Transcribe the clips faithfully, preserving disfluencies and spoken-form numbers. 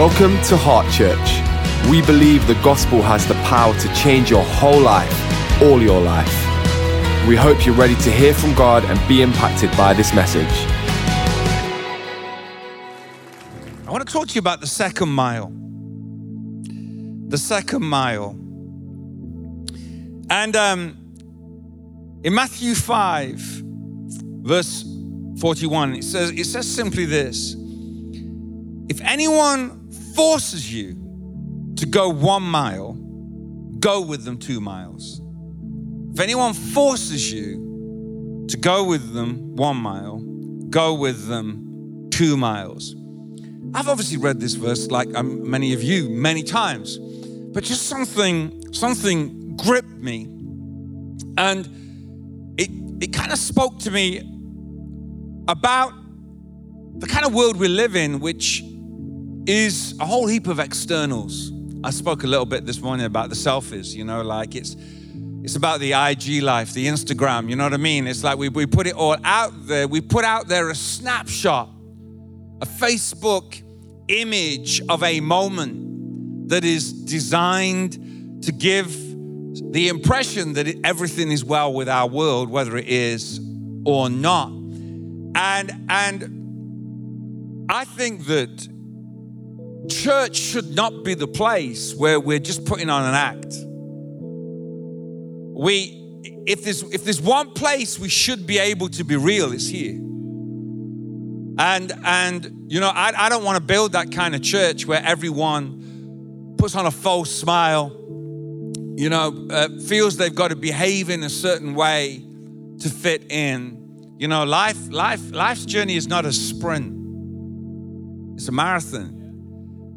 Welcome to Heart Church. We believe the gospel has the power to change your whole life, all your life. We hope you're ready to hear from God and be impacted by this message. I want to talk to you about the second mile. The second mile. And um, in Matthew five, verse forty-one, it says, it says simply this. If anyone forces you to go one mile, go with them two miles. If anyone forces you to go with them one mile, go with them two miles. I've obviously read this verse like um, many of you many times, but just something something gripped me, and it it kind of spoke to me about the kind of world we live in, which is a whole heap of externals. I spoke a little bit this morning about the selfies, you know, like it's it's about the I G life, the Instagram, you know what I mean? It's like we we put it all out there. We put out there a snapshot, a Facebook image of a moment that is designed to give the impression that it, everything is well with our world, whether it is or not. And, and I think that church should not be the place where we're just putting on an act. We, if there's, if there's one place we should be able to be real, it's here. And, and you know, I, I don't want to build that kind of church where everyone puts on a false smile, you know, uh, feels they've got to behave in a certain way to fit in. You know, life, life, life's journey is not a sprint. It's a marathon.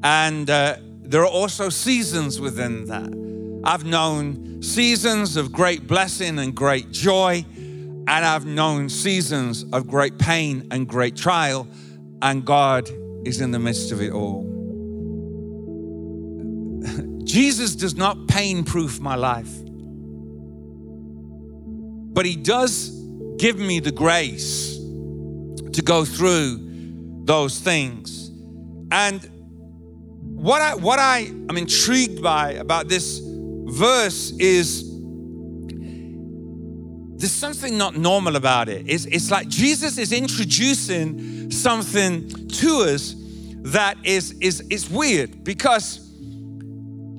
And uh, there are also seasons within that. I've known seasons of great blessing and great joy, and I've known seasons of great pain and great trial, and God is in the midst of it all. Jesus does not pain-proof my life, but he does give me the grace to go through those things. And what I, what I am intrigued by about this verse is there's something not normal about it. It's, it's like Jesus is introducing something to us that is is is weird, because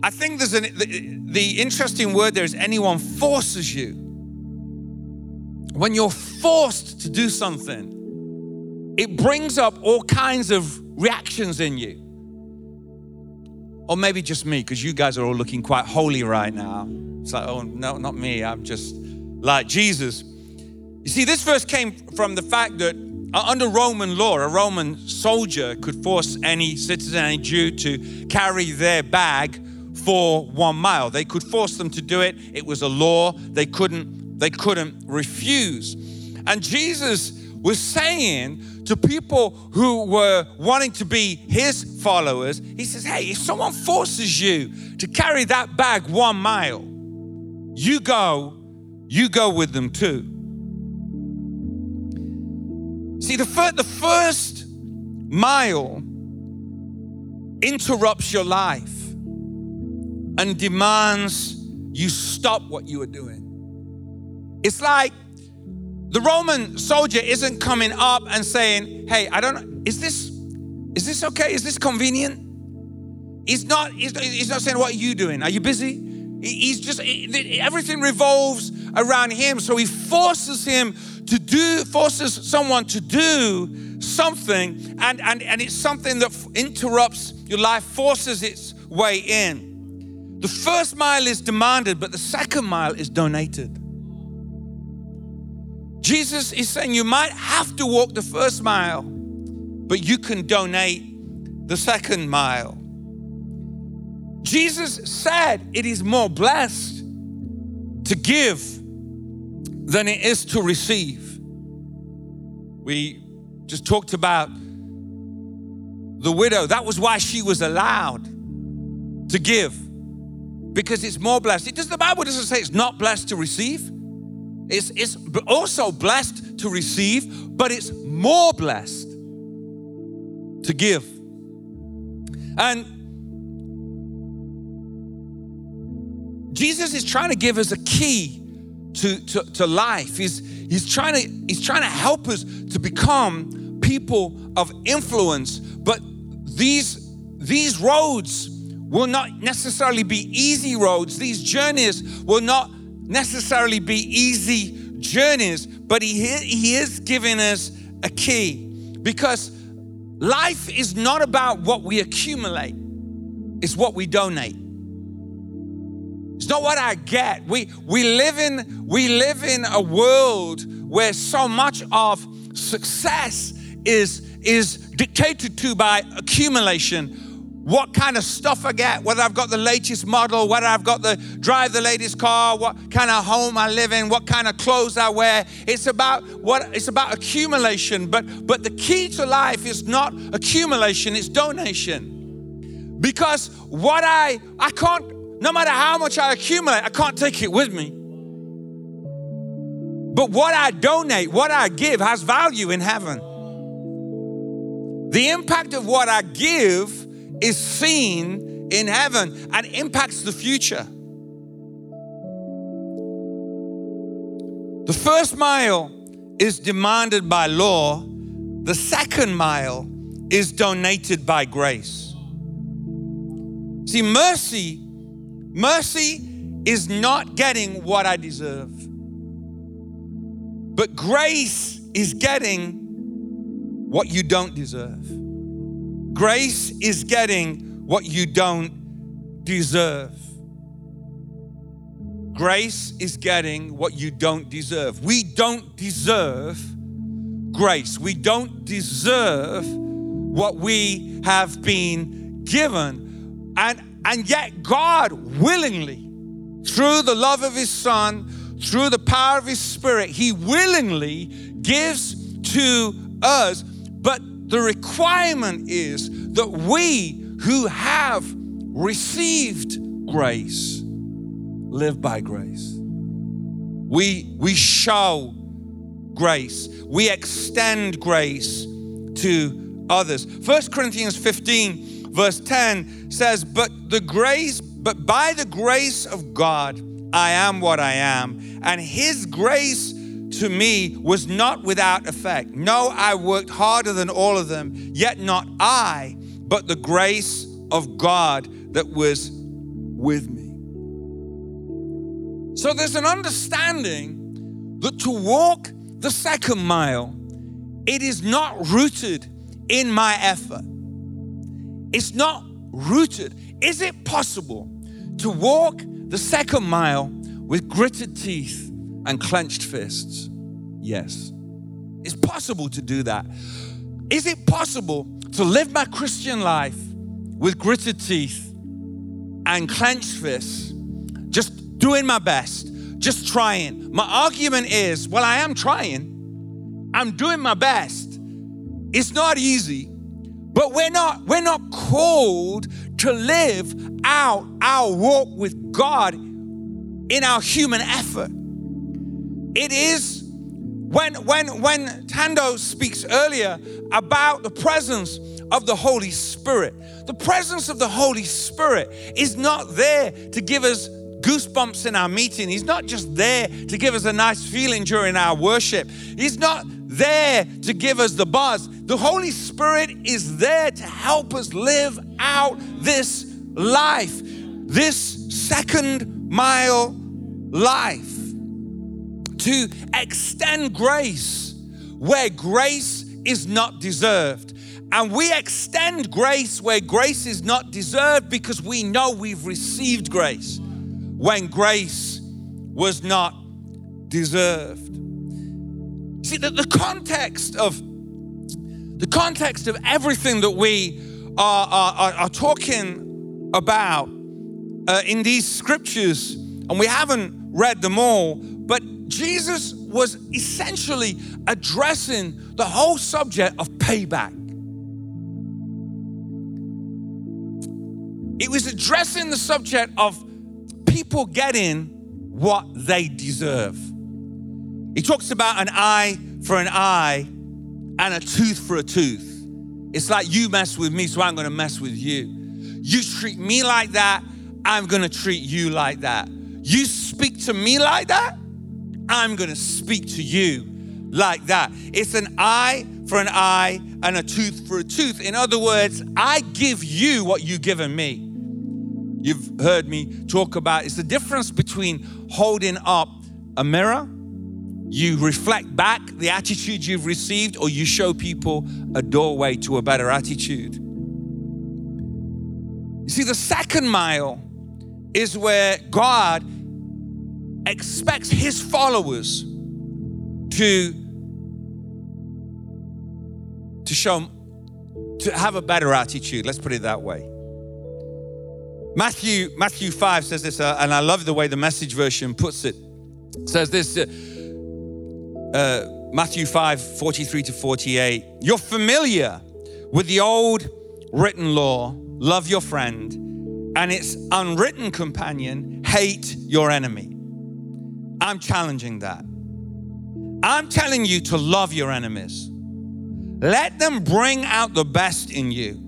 I think there's an, the, the interesting word there is anyone forces you. When you're forced to do something, it brings up all kinds of reactions in you. Or maybe just me, because you guys are all looking quite holy right now. It's like, oh, no, not me. I'm just... like Jesus. You see, this verse came from the fact that under Roman law, a Roman soldier could force any citizen, any Jew, to carry their bag for one mile. They could force them to do it. It was a law. They couldn't, they couldn't refuse. And Jesus was saying to people who were wanting to be his followers, he says, hey, if someone forces you to carry that bag one mile, you go You go with them too. See, the, fir- the first mile interrupts your life and demands you stop what you are doing. It's like the Roman soldier isn't coming up and saying, hey, I don't know, is this, is this okay? Is this convenient? He's not, he's not, he's not saying, what are you doing? Are you busy? He's just, everything revolves around him. So he forces him to do, forces someone to do something, and, and, and it's something that interrupts your life, forces its way in. The first mile is demanded, but the second mile is donated. Jesus is saying you might have to walk the first mile, but you can donate the second mile. Jesus said it is more blessed to give than it is to receive. We just talked about the widow. That was why she was allowed to give, because it's more blessed. It does, the Bible doesn't say it's not blessed to receive. It's, it's also blessed to receive, but it's more blessed to give. And Jesus is trying to give us a key to, to, to life. He's, he's, trying to, he's trying to help us to become people of influence. But these, these roads will not necessarily be easy roads. These journeys will not necessarily be easy journeys, but he, he is giving us a key, because life is not about what we accumulate. It's what we donate. It's not what I get. We, we, live in, we live in a world where so much of success is, is dictated to by accumulation. What kind of stuff I get, whether I've got the latest model, whether I've got the drive the latest car, what kind of home I live in, what kind of clothes I wear. It's about what it's about accumulation. But but the key to life is not accumulation, it's donation. Because what I I can't, no matter how much I accumulate, I can't take it with me. But what I donate, what I give has value in heaven. The impact of what I give is seen in heaven and impacts the future. The first mile is demanded by law. The second mile is donated by grace. See, mercy, mercy is not getting what I deserve. But grace is getting what you don't deserve. Grace is getting what you don't deserve. Grace is getting what you don't deserve. We don't deserve grace. We don't deserve what we have been given. And, and yet God willingly, through the love of his Son, through the power of his Spirit, he willingly gives to us. But the requirement is that we who have received grace live by grace. We, we show grace. We extend grace to others. First Corinthians fifteen verse ten says, but the grace, but by the grace of God, I am what I am, and his grace to me was not without effect. No, I worked harder than all of them, yet not I, but the grace of God that was with me. So there's an understanding that to walk the second mile, it is not rooted in my effort. It's not rooted. Is it possible to walk the second mile with gritted teeth and clenched fists? Yes. It's possible to do that. Is it possible to live my Christian life with gritted teeth and clenched fists, just doing my best, just trying? My argument is, well, I am trying. I'm doing my best. It's not easy, but we're not, we're not called to live out our walk with God in our human effort. It is when, when, when Tando speaks earlier about the presence of the Holy Spirit. The presence of the Holy Spirit is not there to give us goosebumps in our meeting. He's not just there to give us a nice feeling during our worship. He's not there to give us the buzz. The Holy Spirit is there to help us live out this life, this second mile life. To extend grace where grace is not deserved. And we extend grace where grace is not deserved because we know we've received grace when grace was not deserved. See, that the context of the context of everything that we are, are, are talking about uh, in these scriptures, and we haven't read them all, but Jesus was essentially addressing the whole subject of payback. It was addressing the subject of people getting what they deserve. He talks about an eye for an eye and a tooth for a tooth. It's like you mess with me, so I'm going to mess with you. You treat me like that, I'm going to treat you like that. You speak to me like that, I'm going to speak to you like that. It's an eye for an eye and a tooth for a tooth. In other words, I give you what you've given me. You've heard me talk about, it's the difference between holding up a mirror, you reflect back the attitude you've received, or you show people a doorway to a better attitude. You see, the second mile is where God expects his followers to, to show, to have a better attitude. Let's put it that way. Matthew, Matthew five says this, uh, and I love the way the Message version puts it. It says this, uh, uh, Matthew five, forty-three to forty-eight. You're familiar with the old written law, love your friend, and its unwritten companion, hate your enemy. I'm challenging that. I'm telling you to love your enemies. Let them bring out the best in you,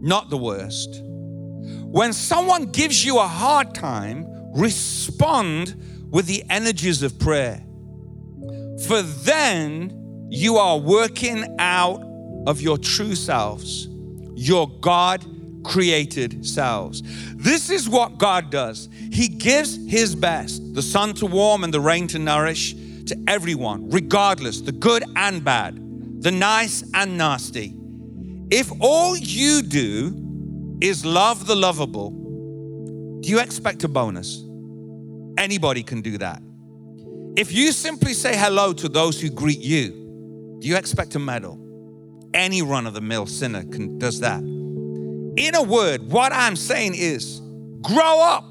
not the worst. When someone gives you a hard time, respond with the energies of prayer. For then you are working out of your true selves, your God-created selves. This is what God does. He gives his best, the sun to warm and the rain to nourish, to everyone, regardless, the good and bad, the nice and nasty. If all you do is love the lovable, do you expect a bonus? Anybody can do that. If you simply say hello to those who greet you, do you expect a medal? Any run-of-the-mill sinner can, does that. In a word, what I'm saying is, grow up.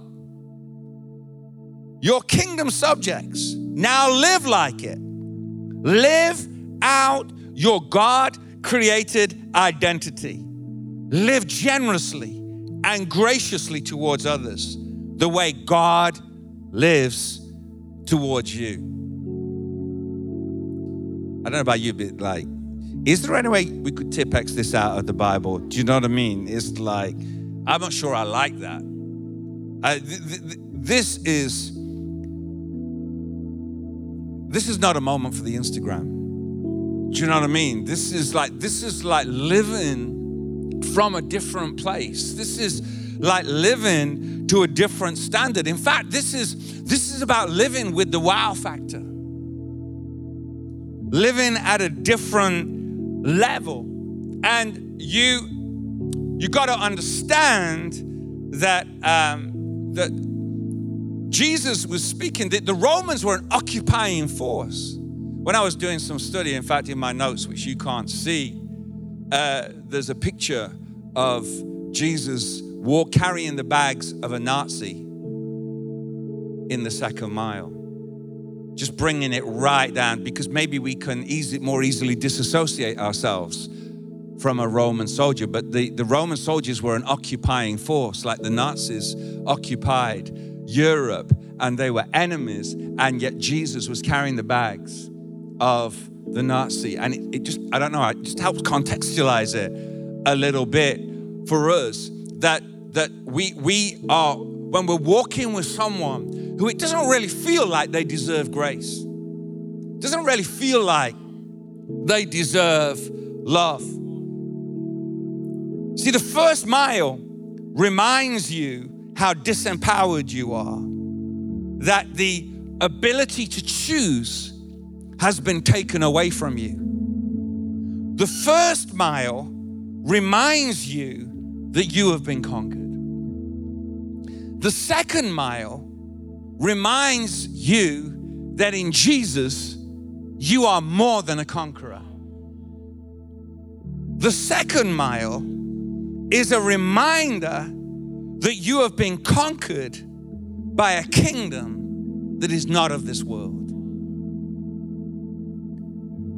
Your kingdom subjects. Now live like it. Live out your God-created identity. Live generously and graciously towards others the way God lives towards you. I don't know about you, but like, is there any way we could tip-ex this out of the Bible? Do you know what I mean? It's like, I'm not sure I like that. I, th- th- this is... This is not a moment for the Instagram. Do you know what I mean? This is like, this is like living from a different place. This is like living to a different standard. In fact, this is, this is about living with the wow factor. Living at a different level. And you, you got to understand that, um, that, Jesus was speaking that the Romans were an occupying force. When I was doing some study, in fact, in my notes, which you can't see, uh, there's a picture of Jesus walk, carrying the bags of a Nazi in the second mile. Just bringing it right down, because maybe we can easy, more easily disassociate ourselves from a Roman soldier. But the, the Roman soldiers were an occupying force, like the Nazis occupied Europe, and they were enemies, and yet Jesus was carrying the bags of the Nazi. And it, it just, I don't know, it just helps contextualize it a little bit for us that that we we are, when we're walking with someone who it doesn't really feel like they deserve grace, doesn't really feel like they deserve love. See, the first mile reminds you how disempowered you are, that the ability to choose has been taken away from you. The first mile reminds you that you have been conquered. The second mile reminds you that in Jesus, you are more than a conqueror. The second mile is a reminder that you have been conquered by a kingdom that is not of this world.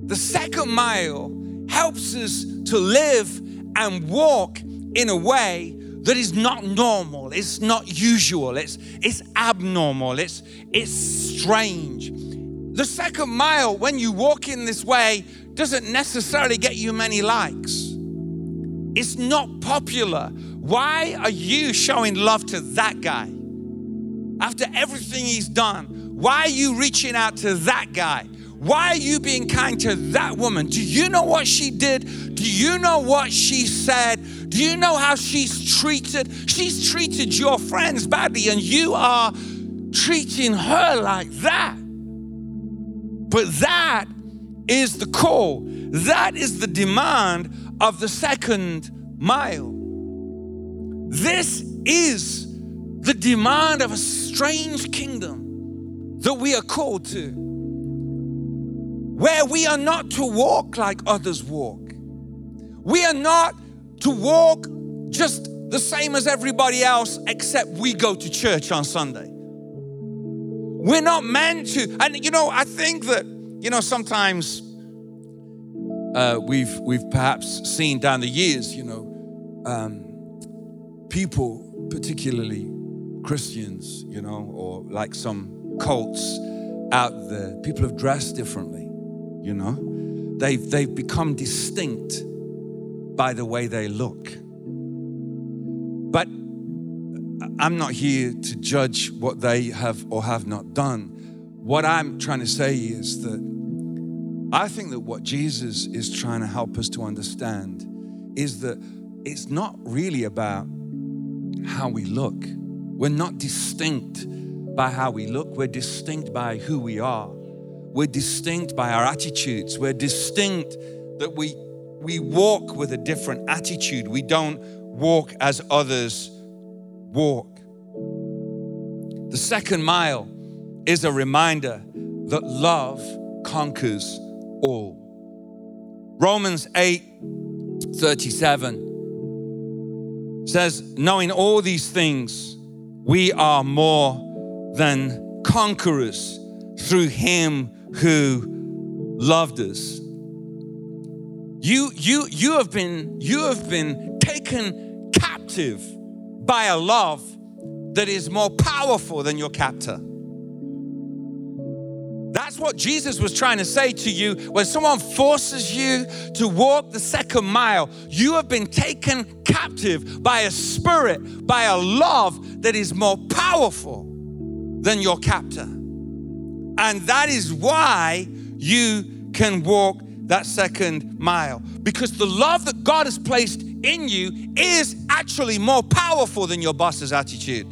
The second mile helps us to live and walk in a way that is not normal, it's not usual, it's, it's abnormal, it's, it's strange. The second mile, when you walk in this way, doesn't necessarily get you many likes. It's not popular. Why are you showing love to that guy? After everything he's done, why are you reaching out to that guy? Why are you being kind to that woman? Do you know what she did? Do you know what she said? Do you know how she's treated? She's treated your friends badly and you are treating her like that. But that is the call. That is the demand of the second mile. This is the demand of a strange kingdom that we are called to, where we are not to walk like others walk. We are not to walk just the same as everybody else, except we go to church on Sunday. We're not meant to. And you know, I think that, you know, sometimes uh, we've we've perhaps seen down the years, you know, um, people, particularly Christians, you know, or like some cults out there, people have dressed differently, you know. They've, they've become distinct by the way they look. But I'm not here to judge what they have or have not done. What I'm trying to say is that I think that what Jesus is trying to help us to understand is that it's not really about how we look. We're not distinct by how we look. We're distinct by who we are. We're distinct by our attitudes. We're distinct that we we walk with a different attitude. We don't walk as others walk. The second mile is a reminder that love conquers all. Romans eight thirty-seven says, knowing all these things, we are more than conquerors through him who loved us. You, you, you have been, you have been taken captive by a love that is more powerful than your captor. That's what Jesus was trying to say to you. When someone forces you to walk the second mile, you have been taken captive by a spirit, by a love that is more powerful than your captor. And that is why you can walk that second mile, because the love that God has placed in you is actually more powerful than your boss's attitude.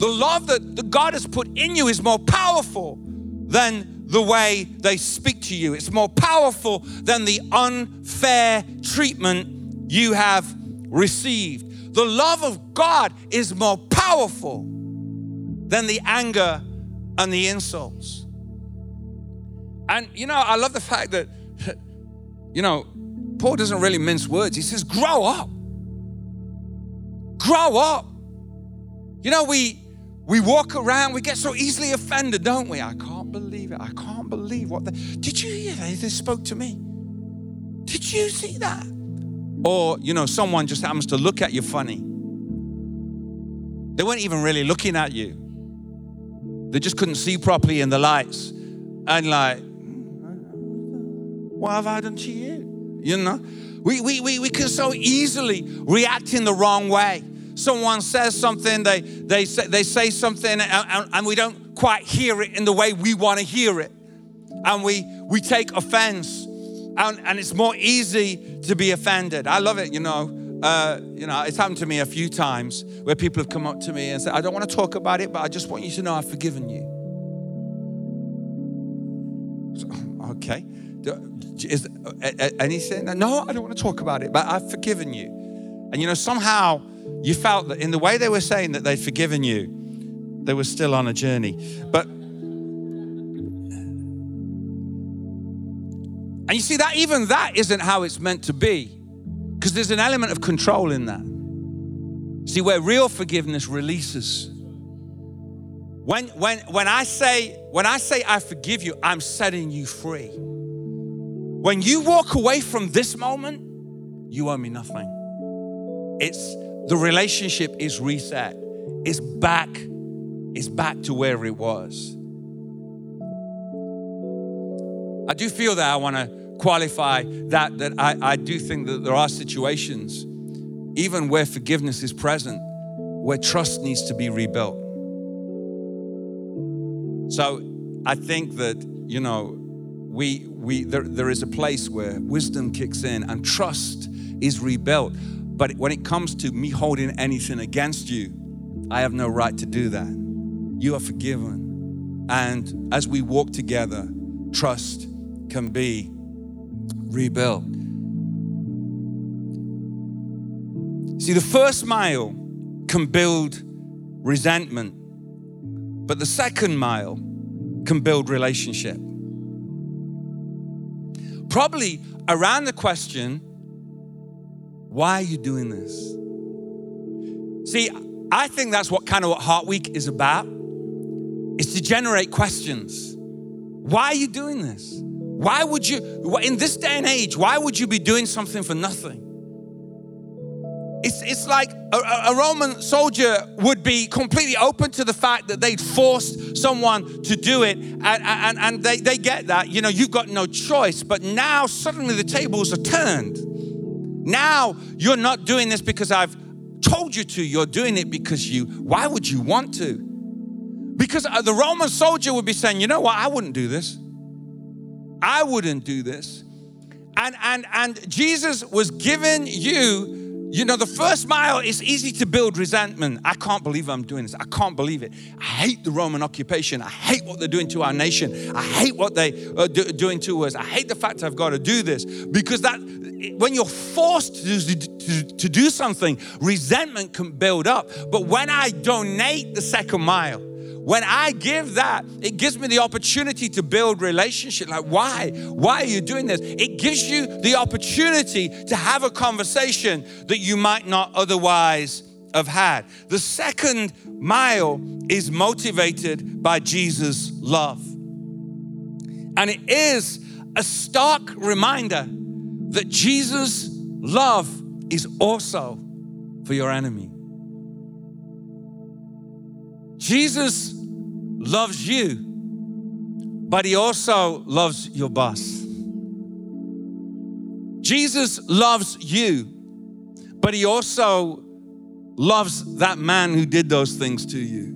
The love that, that God has put in you is more powerful than the way they speak to you. It's more powerful than the unfair treatment you have received. The love of God is more powerful than the anger and the insults. And, you know, I love the fact that, you know, Paul doesn't really mince words. He says, grow up. Grow up. You know, we... We walk around, we get so easily offended, don't we? I can't believe it. I can't believe what the... Did you hear that? They spoke to me. Did you see that? Or, you know, someone just happens to look at you funny. They weren't even really looking at you. They just couldn't see properly in the lights. And like, what have I done to you? You know? We, we, we, we can so easily react in the wrong way. Someone says something, they they say, they say something, and, and, and we don't quite hear it in the way we want to hear it. And we, we take offense, and, and it's more easy to be offended. I love it, you know. Uh, you know, it's happened to me a few times where people have come up to me and said, I don't want to talk about it, but I just want you to know I've forgiven you. So, okay. Is anything? No, I don't want to talk about it, but I've forgiven you. And, you know, somehow... you felt that in the way they were saying that they'd forgiven you, they were still on a journey. But, and you see that even that isn't how it's meant to be, because there's an element of control in that. See, where real forgiveness releases. When, when, when I say, when I say I forgive you, I'm setting you free. When you walk away from this moment, you owe me nothing. It's, the relationship is reset. It's back, it's back to where it was. I do feel that I want to qualify that, that I, I do think that there are situations even where forgiveness is present, where trust needs to be rebuilt. So I think that, you know, we we there, there is a place where wisdom kicks in and trust is rebuilt. But when it comes to me holding anything against you, I have no right to do that. You are forgiven. And as we walk together, trust can be rebuilt. See, the first mile can build resentment, but the second mile can build relationship. Probably around the question, why are you doing this? See, I think that's what kind of what Heart Week is about, is to generate questions. Why are you doing this? Why would you, in this day and age, why would you be doing something for nothing? It's, it's like a, a Roman soldier would be completely open to the fact that they'd forced someone to do it, and, and, and they, they get that, you know, you've got no choice. But now suddenly the tables are turned. Now you're not doing this because I've told you to, you're doing it because you, why would you want to? Because the Roman soldier would be saying, you know what, I wouldn't do this. I wouldn't do this. And and and Jesus was giving you, you know, the first mile is easy to build resentment. I can't believe I'm doing this. I can't believe it. I hate the Roman occupation. I hate what they're doing to our nation. I hate what they are do, doing to us. I hate the fact I've got to do this. Because that when you're forced to, to, to do something, resentment can build up. But when I donate the second mile, when I give that, it gives me the opportunity to build relationship. Like, why? Why are you doing this? It gives you the opportunity to have a conversation that you might not otherwise have had. The second mile is motivated by Jesus' love. And it is a stark reminder that Jesus' love is also for your enemy. Jesus loves you, but he also loves your boss. Jesus loves you, but he also loves that man who did those things to you.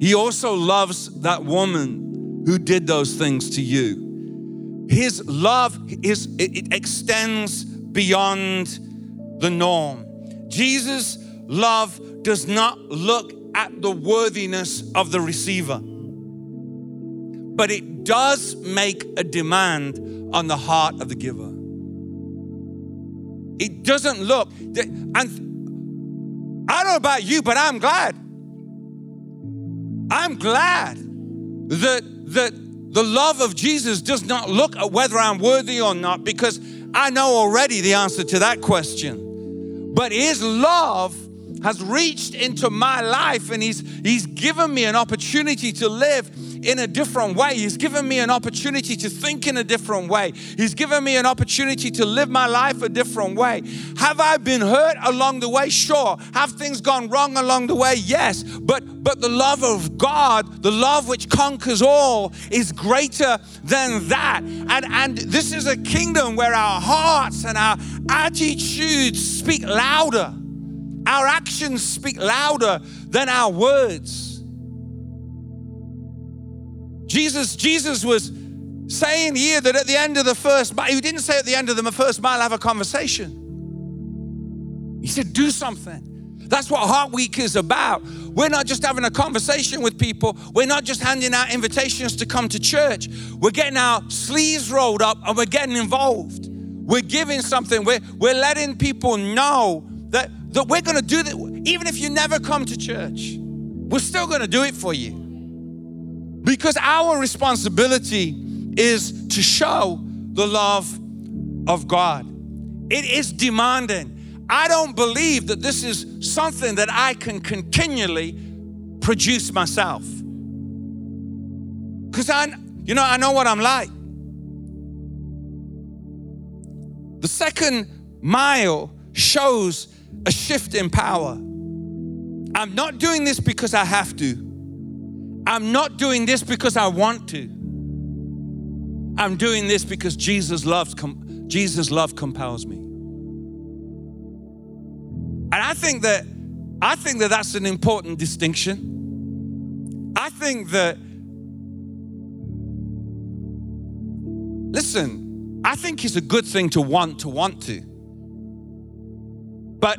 He also loves that woman who did those things to you. His love is, it extends beyond the norm. Jesus' love does not look at the worthiness of the receiver, but it does make a demand on the heart of the giver. It doesn't look, and I don't know about you, but I'm glad. I'm glad that, that the love of Jesus does not look at whether I'm worthy or not, because I know already the answer to that question. But his love has reached into my life, and he's, he's given me an opportunity to live in a different way. He's given me an opportunity to think in a different way. He's given me an opportunity to live my life a different way. Have I been hurt along the way? Sure. Have things gone wrong along the way? Yes. But, but the love of God, the love which conquers all, is greater than that. And, and this is a kingdom where our hearts and our attitudes speak louder. Our actions speak louder than our words. Jesus, Jesus was saying here that at the end of the first mile, he didn't say at the end of the first mile, have a conversation. He said, do something. That's what Heart Week is about. We're not just having a conversation with people. We're not just handing out invitations to come to church. We're getting our sleeves rolled up and we're getting involved. We're giving something. We're, we're letting people know that that we're going to do that. Even if you never come to church, we're still going to do it for you. Because our responsibility is to show the love of God. It is demanding. I don't believe that this is something that I can continually produce myself. Because I, you know, I know what I'm like. The second mile shows a shift in power. I'm not doing this because I have to. I'm not doing this because I want to. I'm doing this because Jesus loves, Jesus' love compels me. I think that I think that that's an important distinction. I think that, listen, I think it's a good thing to want to want to. But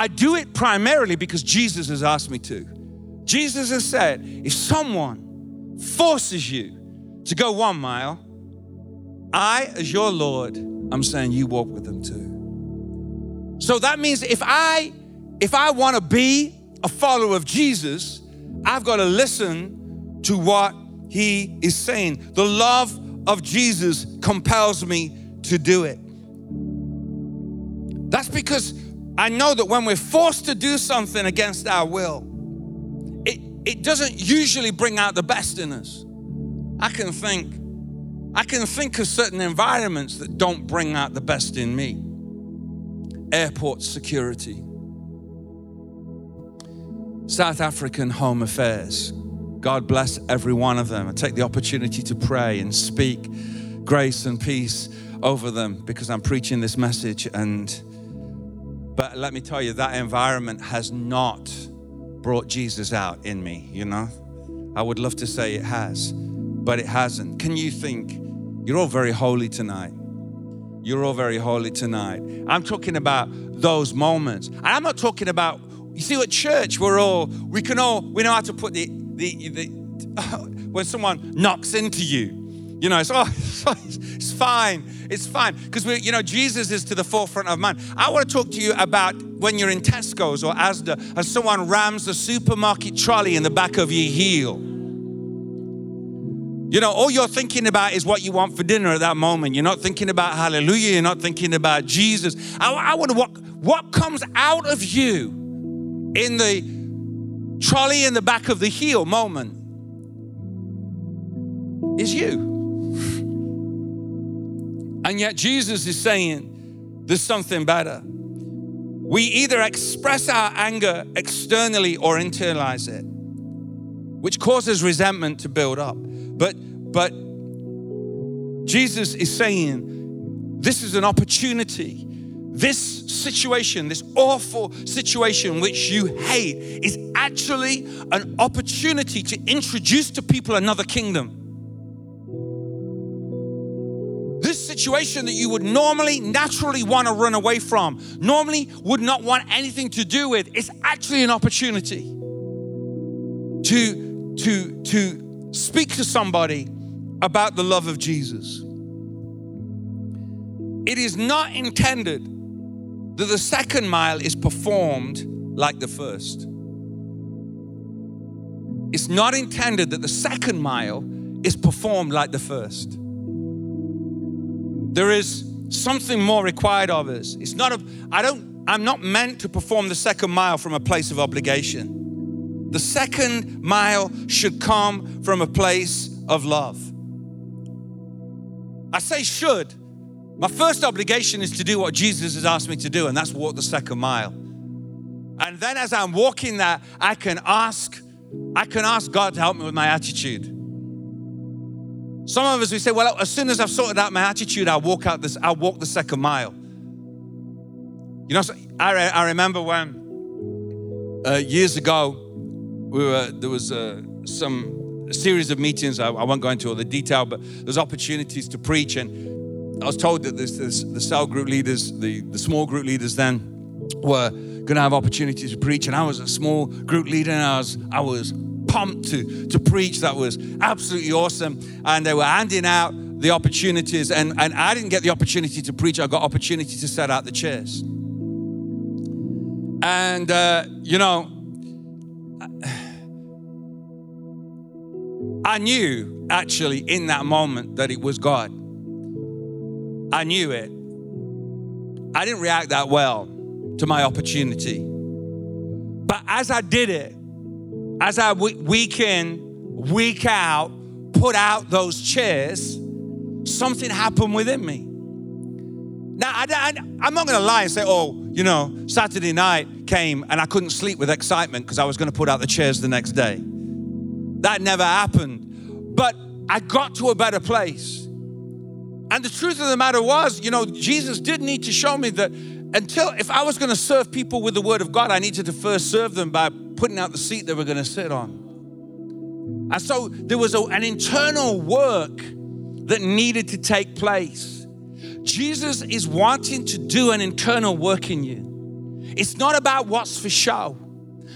I do it primarily because Jesus has asked me to. Jesus has said, if someone forces you to go one mile, I, as your Lord, I'm saying you walk with them too. So that means if I if I want to be a follower of Jesus, I've got to listen to what he is saying. The love of Jesus compels me to do it. That's because I know that when we're forced to do something against our will, it, it doesn't usually bring out the best in us. I can think, I can think of certain environments that don't bring out the best in me. Airport security, South African Home Affairs. God bless every one of them. I take the opportunity to pray and speak grace and peace over them because I'm preaching this message. And but let me tell you, that environment has not brought Jesus out in me, you know. I would love to say it has, but it hasn't. Can you think, you're all very holy tonight. You're all very holy tonight. I'm talking about those moments. And I'm not talking about, you see, at church, we're all, we can all, we know how to put the, the, the when someone knocks into you, you know, it's, oh, it's fine, it's fine. Because, we, you know, Jesus is to the forefront of mind. I want to talk to you about when you're in Tesco's or Asda and someone rams the supermarket trolley in the back of your heel. You know, all you're thinking about is what you want for dinner at that moment. You're not thinking about hallelujah. You're not thinking about Jesus. I, I wonder what, what comes out of you in the trolley in the back of the heel moment is you. And yet Jesus is saying there's something better. We either express our anger externally or internalize it, which causes resentment to build up. But but Jesus is saying, this is an opportunity. This situation, this awful situation which you hate is actually an opportunity to introduce to people another kingdom. This situation that you would normally, naturally want to run away from, normally would not want anything to do with, it's actually an opportunity to, to, to, speak to somebody about the love of Jesus. It is not intended that the second mile is performed like the first. It's not intended that the second mile is performed like the first. There is something more required of us. It's not a, I don't, I'm not meant to perform the second mile from a place of obligation. The second mile should come from a place of love. I say should. My first obligation is to do what Jesus has asked me to do, and that's walk the second mile. And then as I'm walking that, I can ask, I can ask God to help me with my attitude. Some of us, we say, well, as soon as I've sorted out my attitude, I'll walk out this, I'll walk the second mile. You know, so I, I remember when uh, years ago, We were, there was uh, some series of meetings. I, I won't go into all the detail, but there's opportunities to preach. And I was told that this, this, the cell group leaders, the, the small group leaders then were going to have opportunities to preach. And I was a small group leader and I was, I was pumped to, to preach. That was absolutely awesome. And they were handing out the opportunities. And, and I didn't get the opportunity to preach. I got opportunity to set out the chairs. And, uh, you know, I knew actually in that moment that it was God. I knew it. I didn't react that well to my opportunity. But as I did it, as I week in, week out, put out those chairs, something happened within me. Now, I, I, I'm not going to lie and say, oh, you know, Saturday night came and I couldn't sleep with excitement because I was going to put out the chairs the next day. That never happened. But I got to a better place. And the truth of the matter was, you know, Jesus did need to show me that until, if I was going to serve people with the word of God, I needed to first serve them by putting out the seat they were going to sit on. And so there was a, an internal work that needed to take place. Jesus is wanting to do an internal work in you. It's not about what's for show.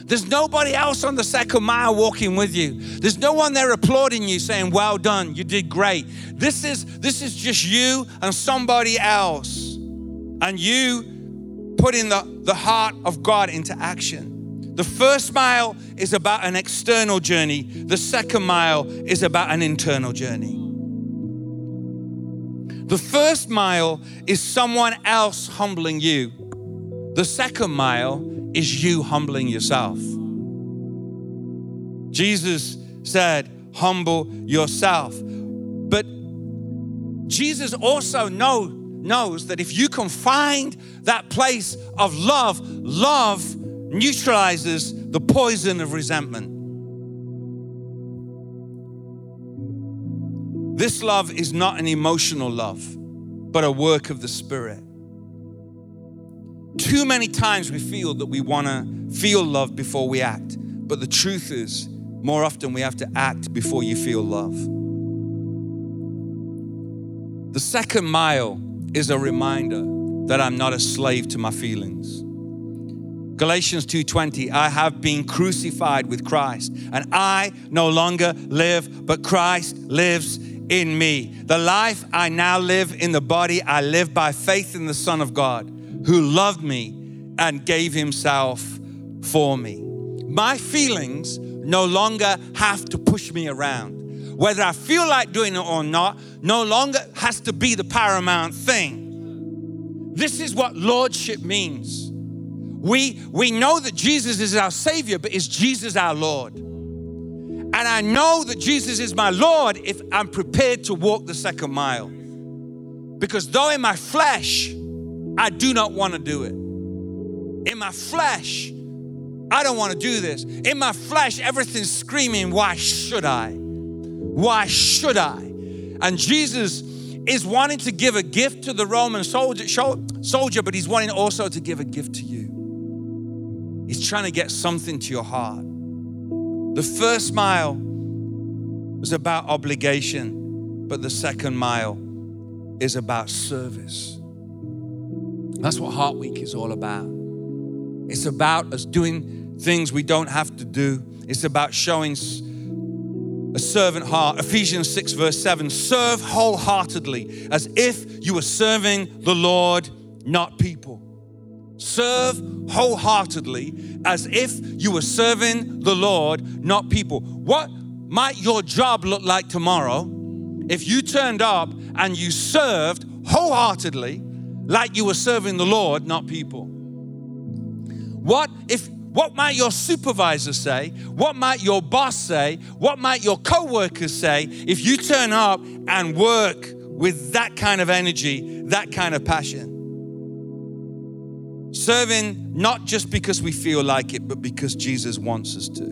There's nobody else on the second mile walking with you. There's no one there applauding you saying, well done, you did great. This is, this is just you and somebody else. And you putting the, the heart of God into action. The first mile is about an external journey. The second mile is about an internal journey. The first mile is someone else humbling you. The second mile is you humbling yourself. Jesus said, humble yourself. But Jesus also know, knows that if you can find that place of love, love neutralizes the poison of resentment. This love is not an emotional love, but a work of the Spirit. Too many times we feel that we want to feel love before we act, but the truth is, more often we have to act before you feel love. The second mile is a reminder that I'm not a slave to my feelings. Galatians two twenty, I have been crucified with Christ, and I no longer live, but Christ lives in me. The life I now live in the body, I live by faith in the Son of God, who loved me and gave himself for me. My feelings no longer have to push me around. Whether I feel like doing it or not, no longer has to be the paramount thing. This is what lordship means. We we know that Jesus is our Savior, but is Jesus our Lord? And I know that Jesus is my Lord if I'm prepared to walk the second mile. Because though in my flesh, I do not want to do it. In my flesh, I don't want to do this. In my flesh, everything's screaming, why should I? Why should I? And Jesus is wanting to give a gift to the Roman soldier, soldier but he's wanting also to give a gift to you. He's trying to get something to your heart. The first mile was about obligation, but the second mile is about service. That's what Heart Week is all about. It's about us doing things we don't have to do. It's about showing a servant heart. Ephesians six verse seven, serve wholeheartedly as if you were serving the Lord, not people. Serve wholeheartedly as if you were serving the Lord, not people. What might your job look like tomorrow if you turned up and you served wholeheartedly like you were serving the Lord, not people? What if? What might your supervisor say? What might your boss say? What might your co-workers say if you turn up and work with that kind of energy, that kind of passion? Serving not just because we feel like it, but because Jesus wants us to.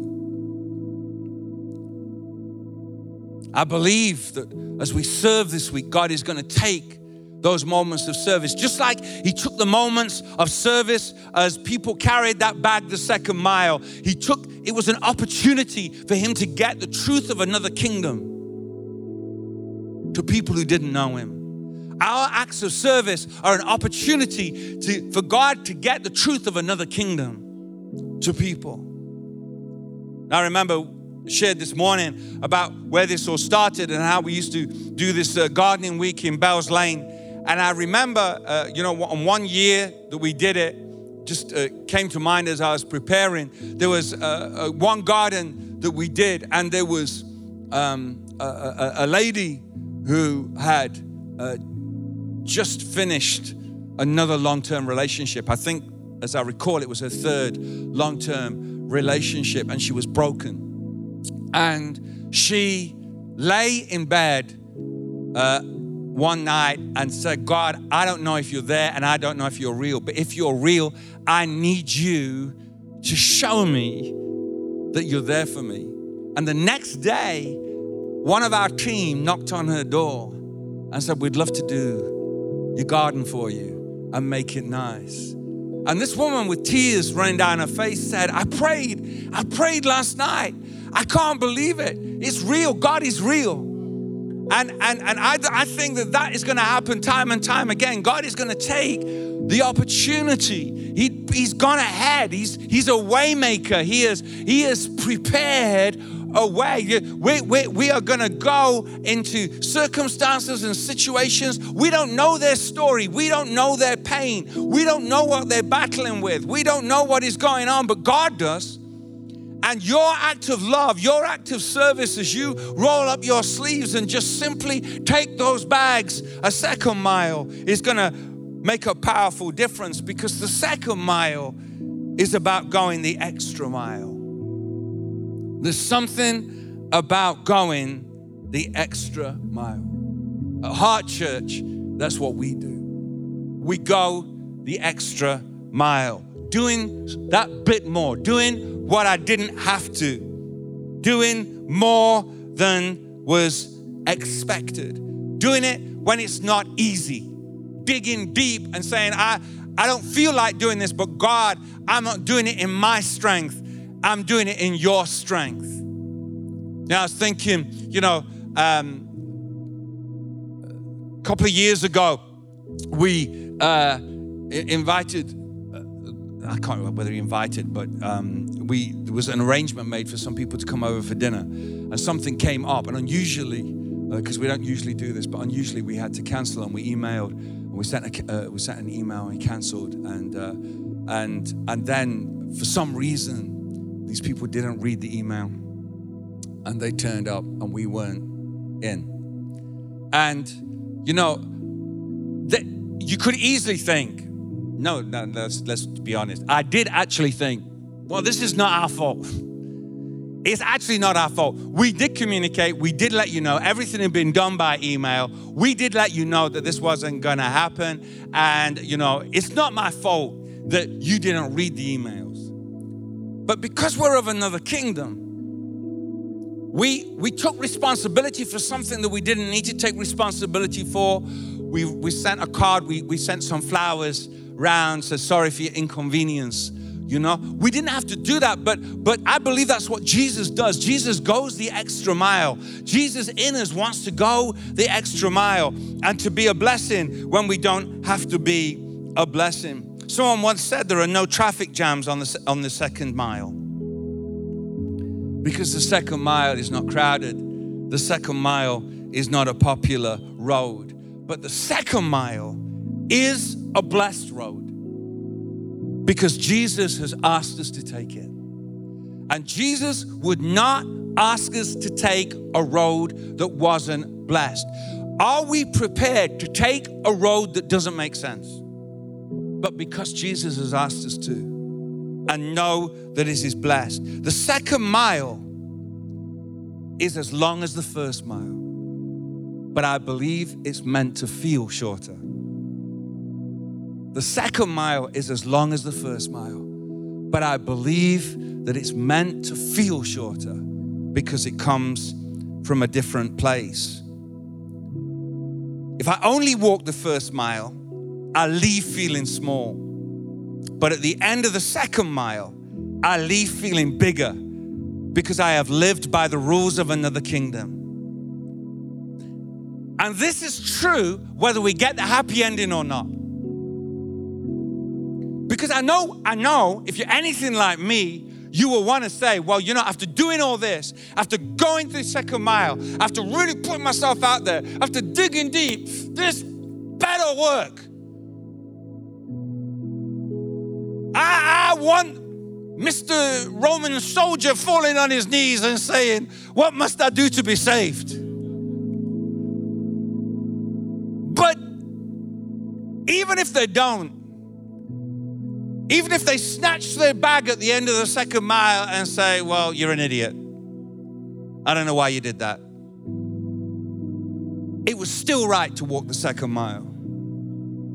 I believe that as we serve this week, God is going to take those moments of service, just like he took the moments of service as people carried that bag the second mile. He took, it was an opportunity for him to get the truth of another kingdom to people who didn't know him. Our acts of service are an opportunity to, for God to get the truth of another kingdom to people. I remember I shared this morning about where this all started and how we used to do this uh, gardening week in Bells Lane. And I remember, uh, you know, on one year that we did it, just uh, came to mind as I was preparing, there was uh, uh, one garden that we did and there was um, a, a, a lady who had uh, just finished another long-term relationship. I think, as I recall, it was her third long-term relationship and she was broken. And she lay in bed uh, one night and said, God, I don't know if you're there and I don't know if you're real, but if you're real, I need you to show me that you're there for me. And the next day, one of our team knocked on her door and said, we'd love to do your garden for you. and make it nice. And this woman with tears running down her face said, I prayed. I prayed last night. I can't believe it. It's real. God is real. And and, and I, I think that that is going to happen time and time again. God is going to take the opportunity. He, he's gone ahead. He's, he's a way maker. He is, he is prepared away. We, we, we are going to go into circumstances and situations. We don't know their story. We don't know their pain. We don't know what they're battling with. We don't know what is going on, but God does. And your act of love, your act of service as you roll up your sleeves and just simply take those bags a second mile is going to make a powerful difference, because the second mile is about going the extra mile. There's something about going the extra mile. At Heart Church, that's what we do. We go the extra mile, doing that bit more, doing what I didn't have to, doing more than was expected, doing it when it's not easy, digging deep and saying, I, I don't feel like doing this, but God, I'm not doing it in my strength. I'm doing it in your strength. Now, I was thinking, you know, um, a couple of years ago, we uh, invited, uh, I can't remember whether he invited, but um, we there was an arrangement made for some people to come over for dinner. And something came up, and unusually, because uh, we don't usually do this, but unusually we had to cancel, and we emailed, and we sent, a, uh, we sent an email, and canceled, and, uh, and, and then for some reason, these people didn't read the email, and they turned up and we weren't in. And, you know, that you could easily think, no, no let's, let's be honest. I did actually think, well, this is not our fault. It's actually not our fault. We did communicate. We did let you know. Everything had been done by email. We did let you know that this wasn't going to happen. And, you know, it's not my fault that you didn't read the emails. But because we're of another kingdom, we we took responsibility for something that we didn't need to take responsibility for. We we sent a card, we, we sent some flowers round, said sorry for your inconvenience, you know. We didn't have to do that, but but I believe that's what Jesus does. Jesus goes the extra mile. Jesus in us wants to go the extra mile and to be a blessing when we don't have to be a blessing. Someone once said there are no traffic jams on the, on the second mile, because the second mile is not crowded. The second mile is not a popular road, but the second mile is a blessed road, because Jesus has asked us to take it. And Jesus would not ask us to take a road that wasn't blessed. Are we prepared to take a road that doesn't make sense? But because Jesus has asked us to, and know that it is blessed. The second mile is as long as the first mile, but I believe it's meant to feel shorter. The second mile is as long as the first mile, but I believe that it's meant to feel shorter because it comes from a different place. If I only walk the first mile, I leave feeling small. But at the end of the second mile, I leave feeling bigger, because I have lived by the rules of another kingdom. And this is true whether we get the happy ending or not. Because I know, I know, if you're anything like me, you will want to say, well, you know, after doing all this, after going through the second mile, after really putting myself out there, after digging deep, this better work. I, I want Mister Roman soldier falling on his knees and saying, what must I do to be saved? But even if they don't, even if they snatch their bag at the end of the second mile and say, well, you're an idiot. I don't know why you did that. It was still right to walk the second mile,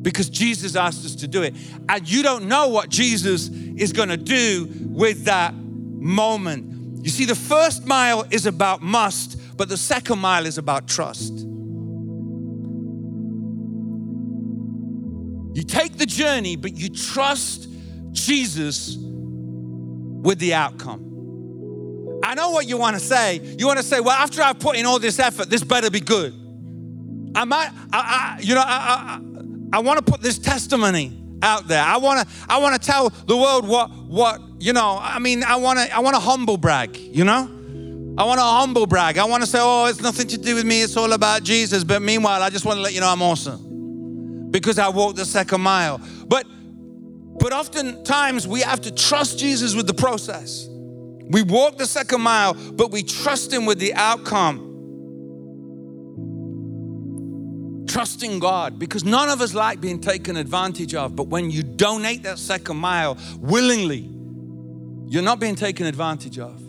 because Jesus asked us to do it. And you don't know what Jesus is going to do with that moment. You see, the first mile is about must, but the second mile is about trust. You take the journey, but you trust Jesus with the outcome. I know what you want to say. You want to say, well, after I've put in all this effort, this better be good. I might, I, I, you know, I, I, I want to put this testimony out there. I want to, I want to tell the world what, what, you know, I mean, I want to, I want to humble brag, you know? I want to humble brag. I want to say, oh, it's nothing to do with me. It's all about Jesus. But meanwhile, I just want to let you know I'm awesome because I walked the second mile. But, but oftentimes we have to trust Jesus with the process. We walk the second mile, but we trust Him with the outcome. Trusting God, because none of us like being taken advantage of, but when you donate that second mile willingly, you're not being taken advantage of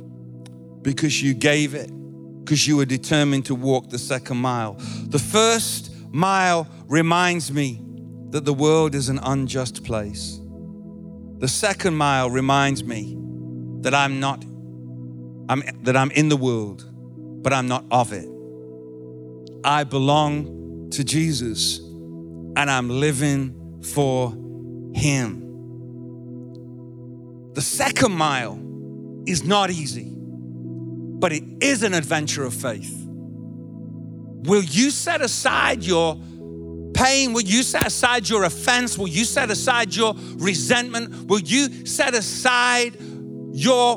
because you gave it, because you were determined to walk the second mile. The first mile reminds me that the world is an unjust place. The second mile reminds me that I'm not, I'm, that I'm in the world, but I'm not of it. I belong to Jesus and I'm living for Him. The second mile is not easy, but it is an adventure of faith. Will you set aside your pain? Will you set aside your offense? Will you set aside your resentment? Will you set aside Your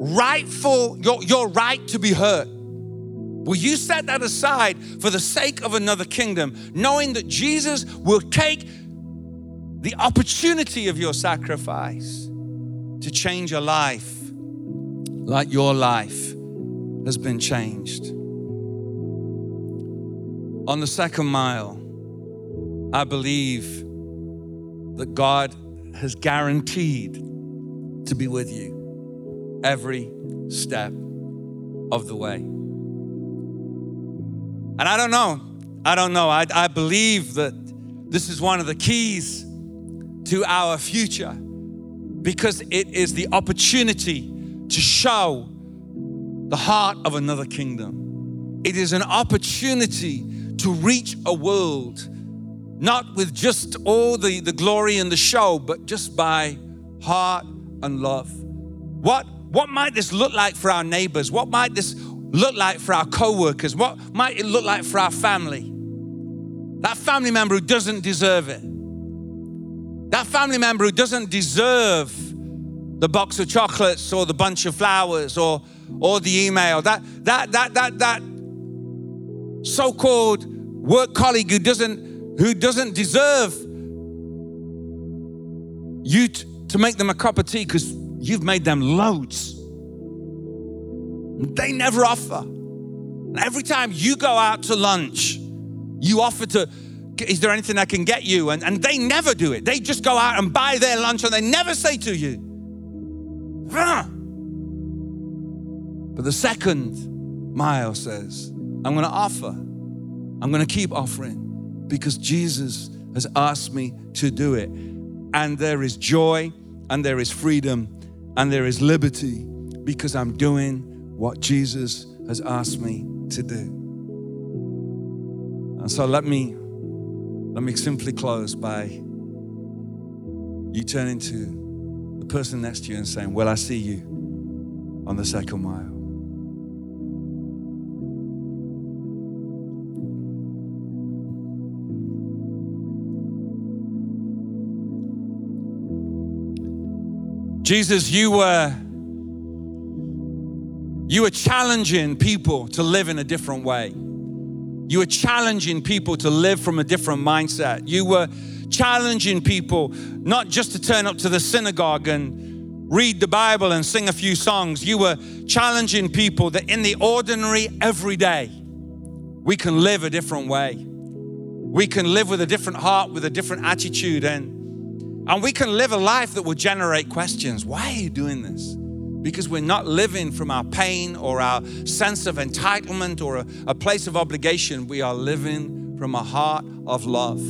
rightful, your, your right to be hurt? Will you set that aside for the sake of another kingdom, knowing that Jesus will take the opportunity of your sacrifice to change a life like your life has been changed? On the second mile, I believe that God has guaranteed to be with you every step of the way. And I don't know, I don't know. I, I believe that this is one of the keys to our future because it is the opportunity to show the heart of another kingdom. It is an opportunity to reach a world, not with just all the, the glory and the show, but just by heart and love. What What might this look like for our neighbors? What might this look like for our co-workers? What might it look like for our family? That family member who doesn't deserve it. That family member who doesn't deserve the box of chocolates or the bunch of flowers or, or the email. That, that, that, that, that so-called work colleague who doesn't, who doesn't deserve you t- to make them a cup of tea because you've made them loads. They never offer. And every time you go out to lunch, you offer to, is there anything I can get you? And, and they never do it. They just go out and buy their lunch and they never say to you. But the second mile says, I'm going to offer. I'm going to keep offering because Jesus has asked me to do it. And there is joy and there is freedom and there is liberty because I'm doing what Jesus has asked me to do. And so let me, let me simply close by you turning to the person next to you and saying, well, I see you on the second mile. Jesus, you were, you were challenging people to live in a different way. You were challenging people to live from a different mindset. You were challenging people not just to turn up to the synagogue and read the Bible and sing a few songs. You were challenging people that in the ordinary, everyday, we can live a different way. We can live with a different heart, with a different attitude, and And we can live a life that will generate questions. Why are you doing this? Because we're not living from our pain or our sense of entitlement or a, a place of obligation. We are living from a heart of love.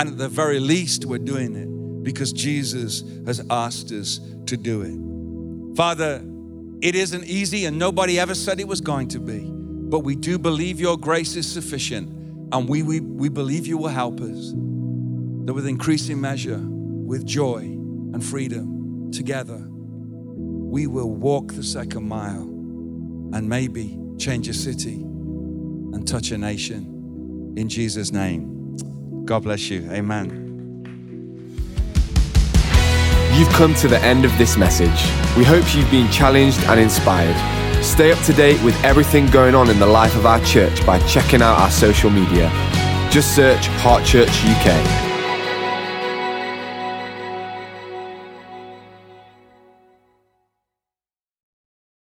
And at the very least, we're doing it because Jesus has asked us to do it. Father, it isn't easy and nobody ever said it was going to be. But we do believe your grace is sufficient and we, we, we believe you will help us. that with increasing measure, with joy and freedom, together, we will walk the second mile and maybe change a city and touch a nation. In Jesus' name, God bless you. Amen. You've come to the end of this message. We hope you've been challenged and inspired. Stay up to date with everything going on in the life of our church by checking out our social media. Just search Heart Church U K.